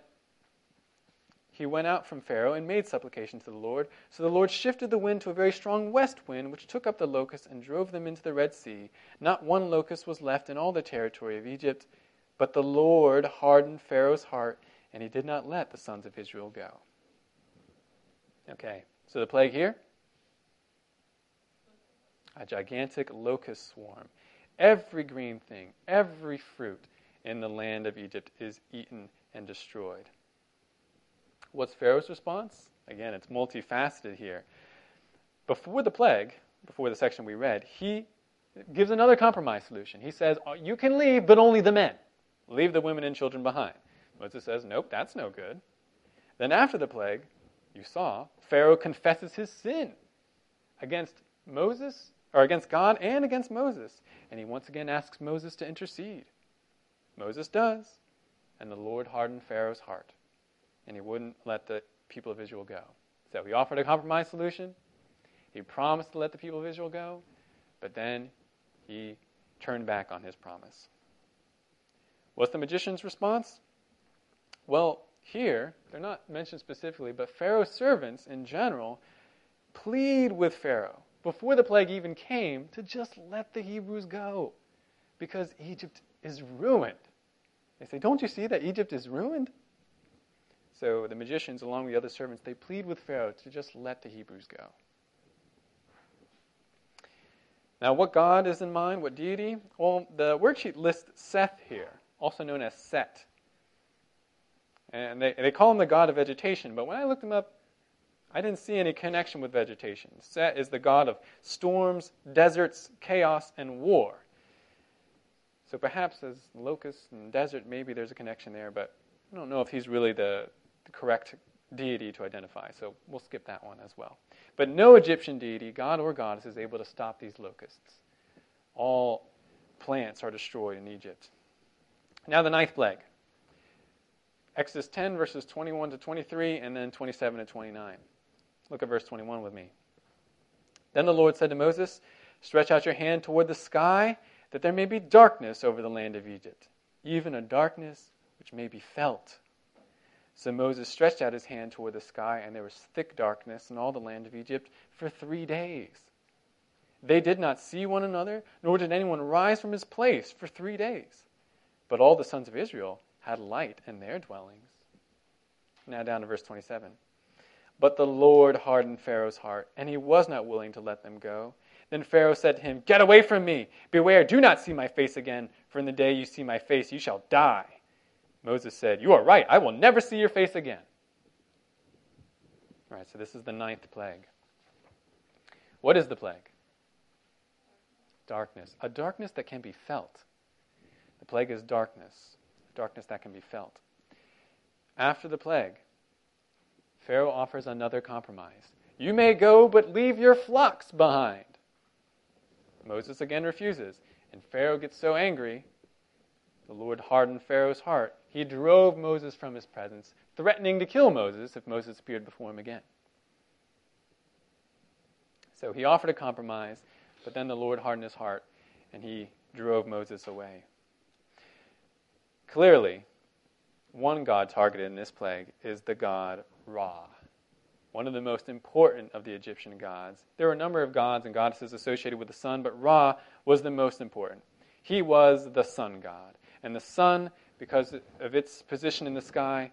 He went out from Pharaoh and made supplication to the Lord. So the Lord shifted the wind to a very strong west wind, which took up the locusts and drove them into the Red Sea. Not one locust was left in all the territory of Egypt, but the Lord hardened Pharaoh's heart, and he did not let the sons of Israel go. Okay, so the plague here? A gigantic locust swarm. Every green thing, every fruit in the land of Egypt is eaten and destroyed. What's Pharaoh's response? Again, it's multifaceted here. Before the plague, before the section we read, he gives another compromise solution. He says, you can leave, but only the men. Leave the women and children behind. Moses says, nope, that's no good. Then after the plague, you saw, Pharaoh confesses his sin against Moses, or against God and against Moses. And he once again asks Moses to intercede. Moses does. And the Lord hardened Pharaoh's heart, and he wouldn't let the people of Israel go. So he offered a compromise solution. He promised to let the people of Israel go, but then he turned back on his promise. What's the magician's response? Well, here, they're not mentioned specifically, but Pharaoh's servants in general plead with Pharaoh, before the plague even came, to just let the Hebrews go, because Egypt is ruined. They say, don't you see that Egypt is ruined? So the magicians, along with the other servants, they plead with Pharaoh to just let the Hebrews go. Now, what God is in mind? What deity? Well, the worksheet lists Seth here, also known as Set. And they, they call him the god of vegetation, but when I looked him up, I didn't see any connection with vegetation. Set is the god of storms, deserts, chaos, and war. So perhaps as locusts and desert, maybe there's a connection there, but I don't know if he's really the correct deity to identify, so we'll skip that one as well. But no Egyptian deity, god or goddess, is able to stop these locusts. All plants are destroyed in Egypt. Now the ninth plague. Exodus ten, verses twenty-one to twenty-three, and then twenty-seven to twenty-nine. Look at verse twenty-one with me. Then the Lord said to Moses, stretch out your hand toward the sky, that there may be darkness over the land of Egypt, even a darkness which may be felt. So Moses stretched out his hand toward the sky, and there was thick darkness in all the land of Egypt for three days. They did not see one another, nor did anyone rise from his place for three days. But all the sons of Israel had light in their dwellings. Now down to verse twenty-seven. But the Lord hardened Pharaoh's heart, and he was not willing to let them go. Then Pharaoh said to him, get away from me! Beware, do not see my face again, for in the day you see my face you shall die. Moses said, you are right, I will never see your face again. All right, so this is the ninth plague. What is the plague? Darkness. A darkness that can be felt. The plague is darkness. Darkness that can be felt. After the plague, Pharaoh offers another compromise. You may go, but leave your flocks behind. Moses again refuses, and Pharaoh gets so angry, the Lord hardened Pharaoh's heart. He drove Moses from his presence, threatening to kill Moses if Moses appeared before him again. So he offered a compromise, but then the Lord hardened his heart, and he drove Moses away. Clearly, one god targeted in this plague is the god Ra, one of the most important of the Egyptian gods. There were a number of gods and goddesses associated with the sun, but Ra was the most important. He was the sun god. And the sun, because of its position in the sky,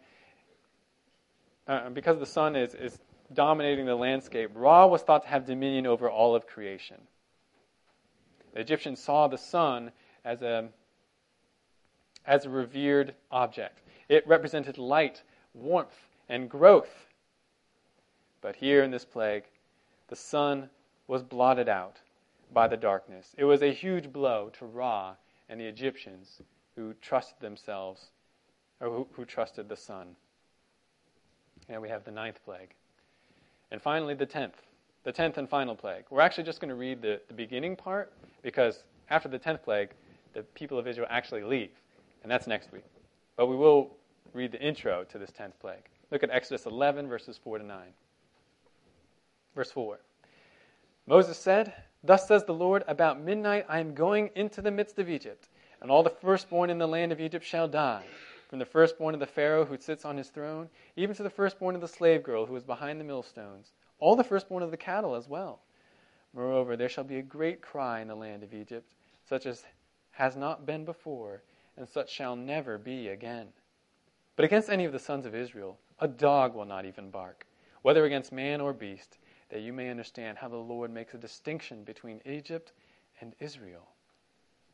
uh, because the sun is, is dominating the landscape, Ra was thought to have dominion over all of creation. The Egyptians saw the sun as a, as a revered object. It represented light, warmth, and growth. But here in this plague, the sun was blotted out by the darkness. It was a huge blow to Ra and the Egyptians who trusted themselves, or who, who trusted the sun. And we have the ninth plague. And finally, the tenth. The tenth and final plague. We're actually just going to read the, the beginning part, because after the tenth plague, the people of Israel actually leave. And that's next week. But we will read the intro to this tenth plague. Look at Exodus eleven, verses four to nine. Verse four. Moses said, "Thus says the Lord, about midnight I am going into the midst of Egypt, and all the firstborn in the land of Egypt shall die, from the firstborn of the Pharaoh who sits on his throne, even to the firstborn of the slave girl who is behind the millstones, all the firstborn of the cattle as well. Moreover, there shall be a great cry in the land of Egypt, such as has not been before, and such shall never be again. But against any of the sons of Israel, a dog will not even bark, whether against man or beast, that you may understand how the Lord makes a distinction between Egypt and Israel.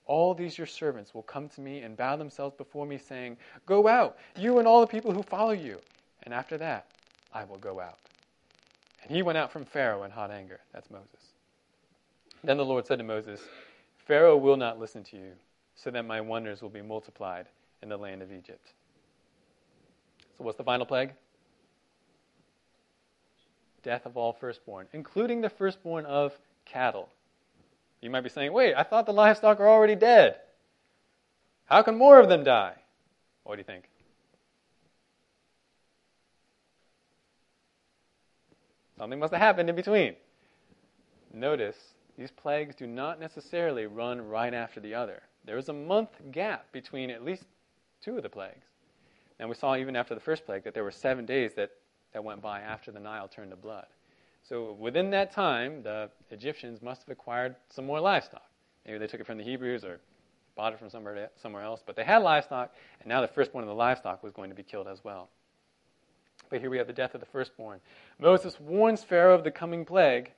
All these your servants will come to me and bow themselves before me, saying, 'Go out, you and all the people who follow you.' And after that, I will go out." And he went out from Pharaoh in hot anger. That's Moses. Then the Lord said to Moses, "Pharaoh will not listen to you, so that my wonders will be multiplied in the land of Egypt." So what's the final plague? Death of all firstborn, including the firstborn of cattle. You might be saying, "Wait, I thought the livestock are already dead. How can more of them die?" What do you think? Something must have happened in between. Notice, these plagues do not necessarily run right after the other. There is a month gap between at least two of the plagues. And we saw even after the first plague that there were seven days that that went by after the Nile turned to blood. So within that time, the Egyptians must have acquired some more livestock. Maybe they took it from the Hebrews or bought it from somewhere somewhere else, but they had livestock, and now the firstborn of the livestock was going to be killed as well. But here we have the death of the firstborn. Moses warns Pharaoh of the coming plague,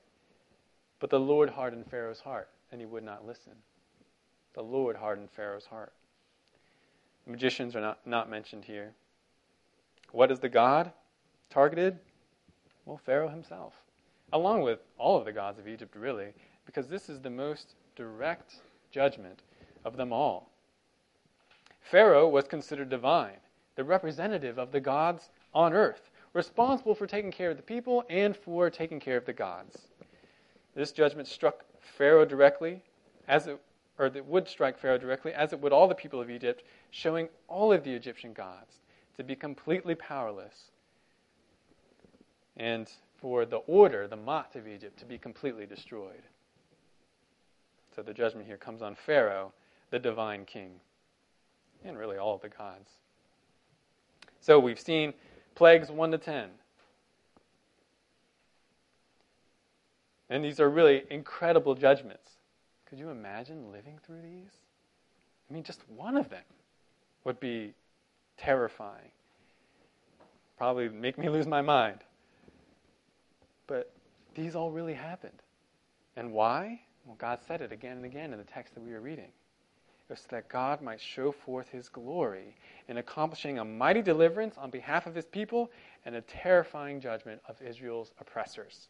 but the Lord hardened Pharaoh's heart, and he would not listen. The Lord hardened Pharaoh's heart. The magicians are not, not mentioned here. What is the god targeted? Well, Pharaoh himself, along with all of the gods of Egypt, really, because this is the most direct judgment of them all. Pharaoh was considered divine, the representative of the gods on earth, responsible for taking care of the people and for taking care of the gods. This judgment struck Pharaoh directly, as it, or it would strike Pharaoh directly, as it would all the people of Egypt, showing all of the Egyptian gods to be completely powerless, and for the order, the Ma'at of Egypt, to be completely destroyed. So the judgment here comes on Pharaoh, the divine king, and really all of the gods. So we've seen plagues one to ten. And these are really incredible judgments. Could you imagine living through these? I mean, just one of them would be terrifying. Probably make me lose my mind. But these all really happened. And why? Well, God said it again and again in the text that we were reading. It was so that God might show forth his glory in accomplishing a mighty deliverance on behalf of his people and a terrifying judgment of Israel's oppressors.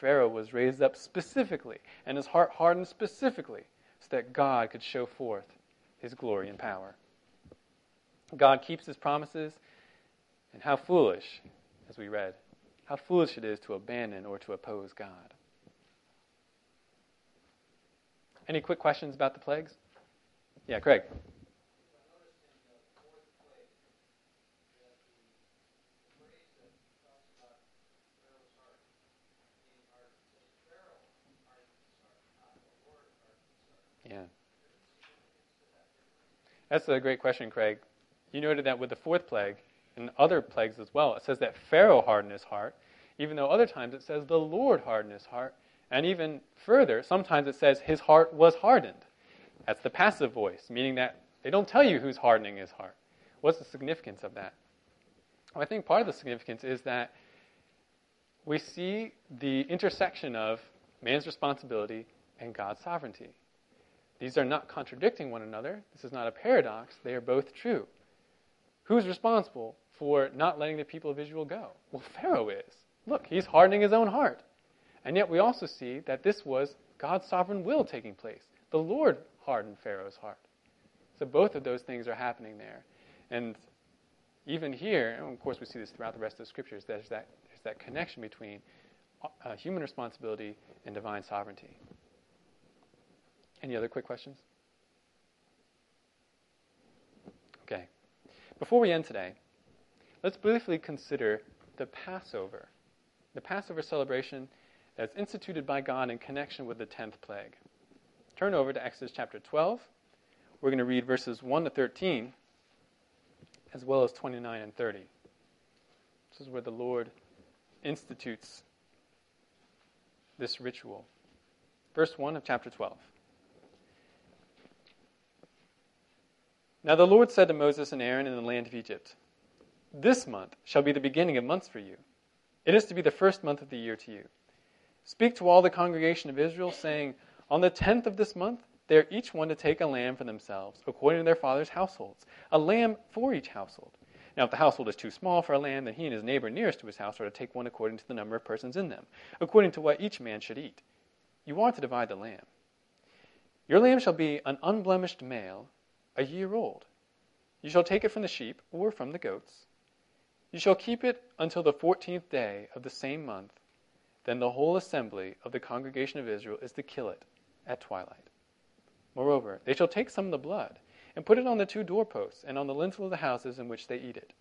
Pharaoh was raised up specifically, and his heart hardened specifically, so that God could show forth his glory and power. God keeps his promises, and how foolish, as we read, how foolish it is to abandon or to oppose God. Any quick questions about the plagues? Yeah, Craig. Yeah. That's a great question, Craig. You noted that with the fourth plague, and other plagues as well, it says that Pharaoh hardened his heart, even though other times it says the Lord hardened his heart. And even further, sometimes it says his heart was hardened. That's the passive voice, meaning that they don't tell you who's hardening his heart. What's the significance of that? Well, I think part of the significance is that we see the intersection of man's responsibility and God's sovereignty. These are not contradicting one another. This is not a paradox. They are both true. Who's responsible for not letting the people of Israel go? Well, Pharaoh is. Look, he's hardening his own heart. And yet we also see that this was God's sovereign will taking place. The Lord hardened Pharaoh's heart. So both of those things are happening there. And even here, and of course we see this throughout the rest of the Scriptures, there's that, there's that connection between uh, human responsibility and divine sovereignty. Any other quick questions? Okay. Before we end today, let's briefly consider the Passover. The Passover celebration that's instituted by God in connection with the tenth plague. Turn over to Exodus chapter twelve. We're going to read verses one to thirteen, as well as twenty-nine and thirty. This is where the Lord institutes this ritual. Verse one of chapter twelve. Now the Lord said to Moses and Aaron in the land of Egypt, "This month shall be the beginning of months for you. It is to be the first month of the year to you. Speak to all the congregation of Israel, saying, on the tenth of this month, they are each one to take a lamb for themselves, according to their father's households, a lamb for each household. Now if the household is too small for a lamb, then he and his neighbor nearest to his house are to take one according to the number of persons in them, according to what each man should eat. You are to divide the lamb. Your lamb shall be an unblemished male, a year old. You shall take it from the sheep or from the goats. You shall keep it until the fourteenth day of the same month. Then the whole assembly of the congregation of Israel is to kill it at twilight. Moreover, they shall take some of the blood and put it on the two doorposts and on the lintel of the houses in which they eat it.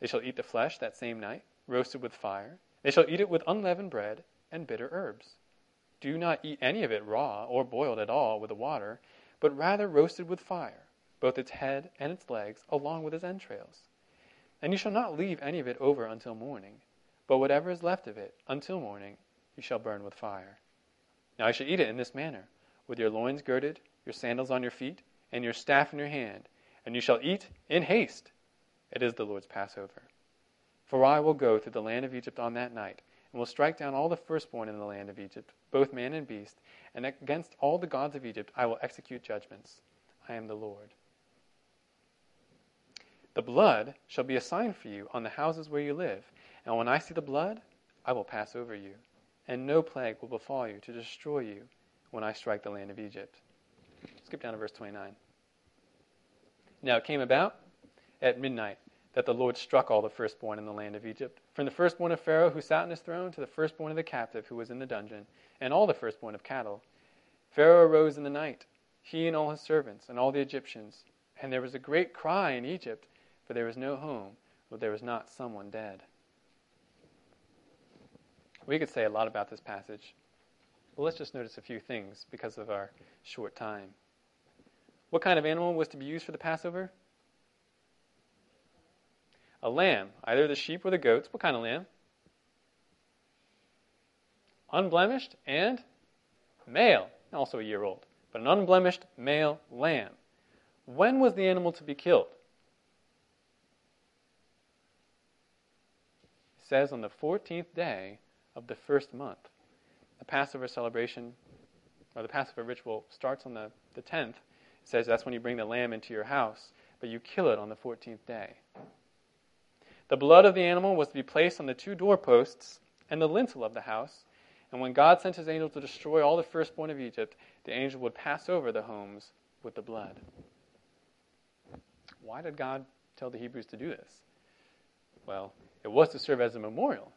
They shall eat the flesh that same night, roasted with fire. They shall eat it with unleavened bread and bitter herbs. Do not eat any of it raw or boiled at all with the water, but rather roasted with fire, both its head and its legs, along with its entrails. And you shall not leave any of it over until morning, but whatever is left of it until morning you shall burn with fire. Now you shall eat it in this manner, with your loins girded, your sandals on your feet, and your staff in your hand, and you shall eat in haste. It is the Lord's Passover. For I will go through the land of Egypt on that night, and will strike down all the firstborn in the land of Egypt, both man and beast, and against all the gods of Egypt I will execute judgments. I am the Lord. The blood shall be a sign for you on the houses where you live, and when I see the blood, I will pass over you, and no plague will befall you to destroy you when I strike the land of Egypt." Skip down to verse twenty-nine. "Now it came about at midnight that the Lord struck all the firstborn in the land of Egypt, from the firstborn of Pharaoh who sat on his throne to the firstborn of the captive who was in the dungeon, and all the firstborn of cattle. Pharaoh arose in the night, he and all his servants and all the Egyptians, and there was a great cry in Egypt, for there was no home, but there was not someone dead." We could say a lot about this passage. Well, let's just notice a few things because of our short time. What kind of animal was to be used for the Passover? A lamb, either the sheep or the goats. What kind of lamb? Unblemished and male, also a year old, but an unblemished male lamb. When was the animal to be killed? It says on the fourteenth day of the first month. The Passover celebration, or the Passover ritual, starts on the, the tenth. It says that's when you bring the lamb into your house, but you kill it on the fourteenth day. The blood of the animal was to be placed on the two doorposts and the lintel of the house, and when God sent his angel to destroy all the firstborn of Egypt, the angel would pass over the homes with the blood. Why did God tell the Hebrews to do this? Well, it was to serve as a memorial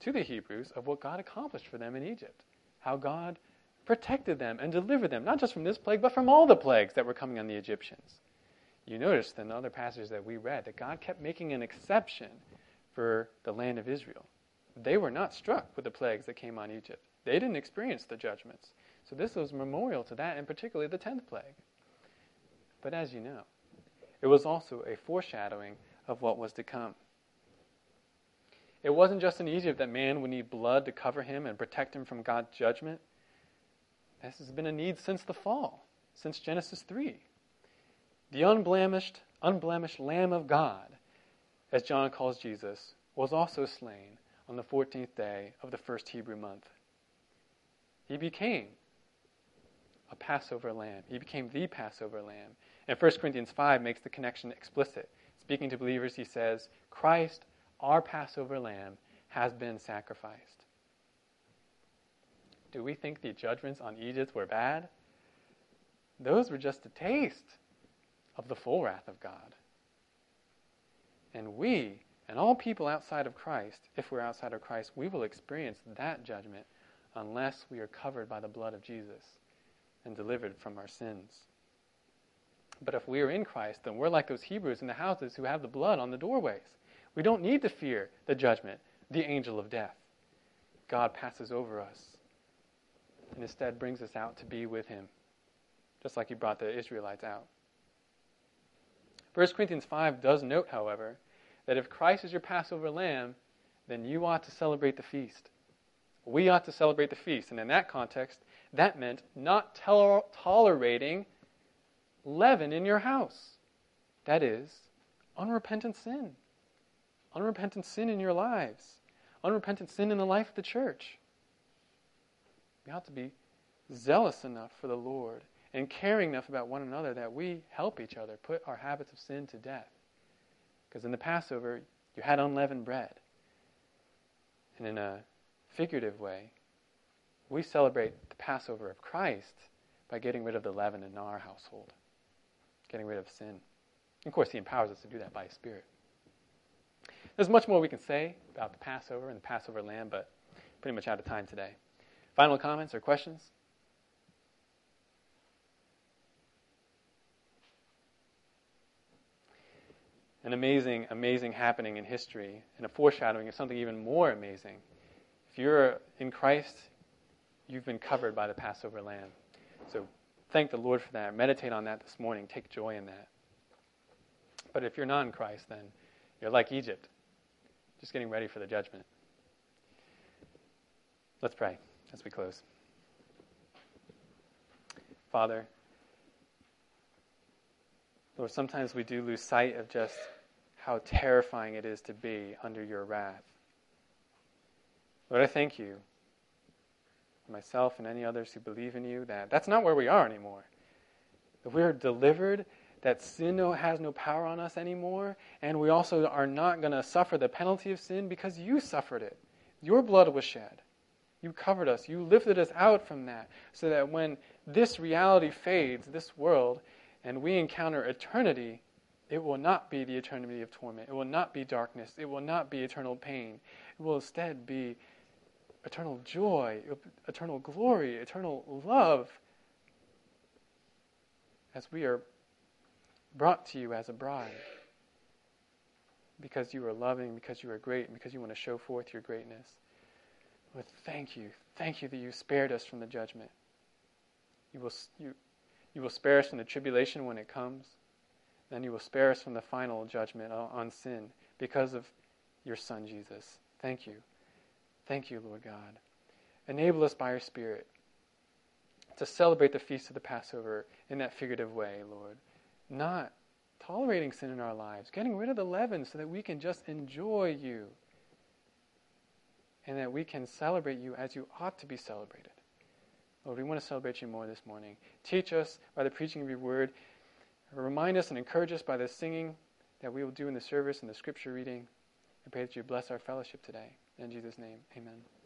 to the Hebrews of what God accomplished for them in Egypt, how God protected them and delivered them, not just from this plague, but from all the plagues that were coming on the Egyptians. You notice in the other passages that we read that God kept making an exception for the land of Israel. They were not struck with the plagues that came on Egypt. They didn't experience the judgments. So this was memorial to that, and particularly the tenth plague. But as you know, it was also a foreshadowing of what was to come. It wasn't just in Egypt that man would need blood to cover him and protect him from God's judgment. This has been a need since the fall, since Genesis three. The unblemished, unblemished Lamb of God, as John calls Jesus, was also slain on the fourteenth day of the first Hebrew month. He became a Passover lamb. He became the Passover lamb. And First Corinthians five makes the connection explicit. Speaking to believers, he says, Christ, our Passover lamb, has been sacrificed. Do we think the judgments on Egypt were bad? Those were just a taste of the full wrath of God. And we, and all people outside of Christ, if we're outside of Christ, we will experience that judgment unless we are covered by the blood of Jesus and delivered from our sins. But if we are in Christ, then we're like those Hebrews in the houses who have the blood on the doorways. We don't need to fear the judgment, the angel of death. God passes over us and instead brings us out to be with him, just like he brought the Israelites out. First Corinthians five does note, however, that if Christ is your Passover lamb, then you ought to celebrate the feast. We ought to celebrate the feast. And in that context, that meant not tol- tolerating leaven in your house. That is, unrepentant sin. Unrepentant sin in your lives. Unrepentant sin in the life of the church. We ought to be zealous enough for the Lord and caring enough about one another that we help each other put our habits of sin to death. Because in the Passover, you had unleavened bread. And in a figurative way, we celebrate the Passover of Christ by getting rid of the leaven in our household, getting rid of sin. And of course, he empowers us to do that by his Spirit. There's much more we can say about the Passover and the Passover lamb, but pretty much out of time today. Final comments or questions? An amazing, amazing happening in history and a foreshadowing of something even more amazing. If you're in Christ, you've been covered by the Passover lamb. So thank the Lord for that. Meditate on that this morning. Take joy in that. But if you're not in Christ, then you're like Egypt, just getting ready for the judgment. Let's pray as we close. Father, Lord, sometimes we do lose sight of just how terrifying it is to be under your wrath. Lord, I thank you, myself and any others who believe in you, that that's not where we are anymore. That we are delivered, that sin no, has no power on us anymore, and we also are not going to suffer the penalty of sin because you suffered it. Your blood was shed. You covered us. You lifted us out from that so that when this reality fades, this world, and we encounter eternity, it will not be the eternity of torment. It will not be darkness. It will not be eternal pain. It will instead be eternal joy, eternal glory, eternal love, as we are brought to you as a bride, because you are loving, because you are great, and because you want to show forth your greatness. Lord, thank you. Thank you that you spared us from the judgment. You will... You, You will spare us from the tribulation when it comes. Then you will spare us from the final judgment on sin because of your Son, Jesus. Thank you. Thank you, Lord God. Enable us by your Spirit to celebrate the feast of the Passover in that figurative way, Lord. Not tolerating sin in our lives, getting rid of the leaven so that we can just enjoy you and that we can celebrate you as you ought to be celebrated. Lord, we want to celebrate you more this morning. Teach us by the preaching of your word. Remind us and encourage us by the singing that we will do in the service and the scripture reading. I pray that you bless our fellowship today. In Jesus' name, amen.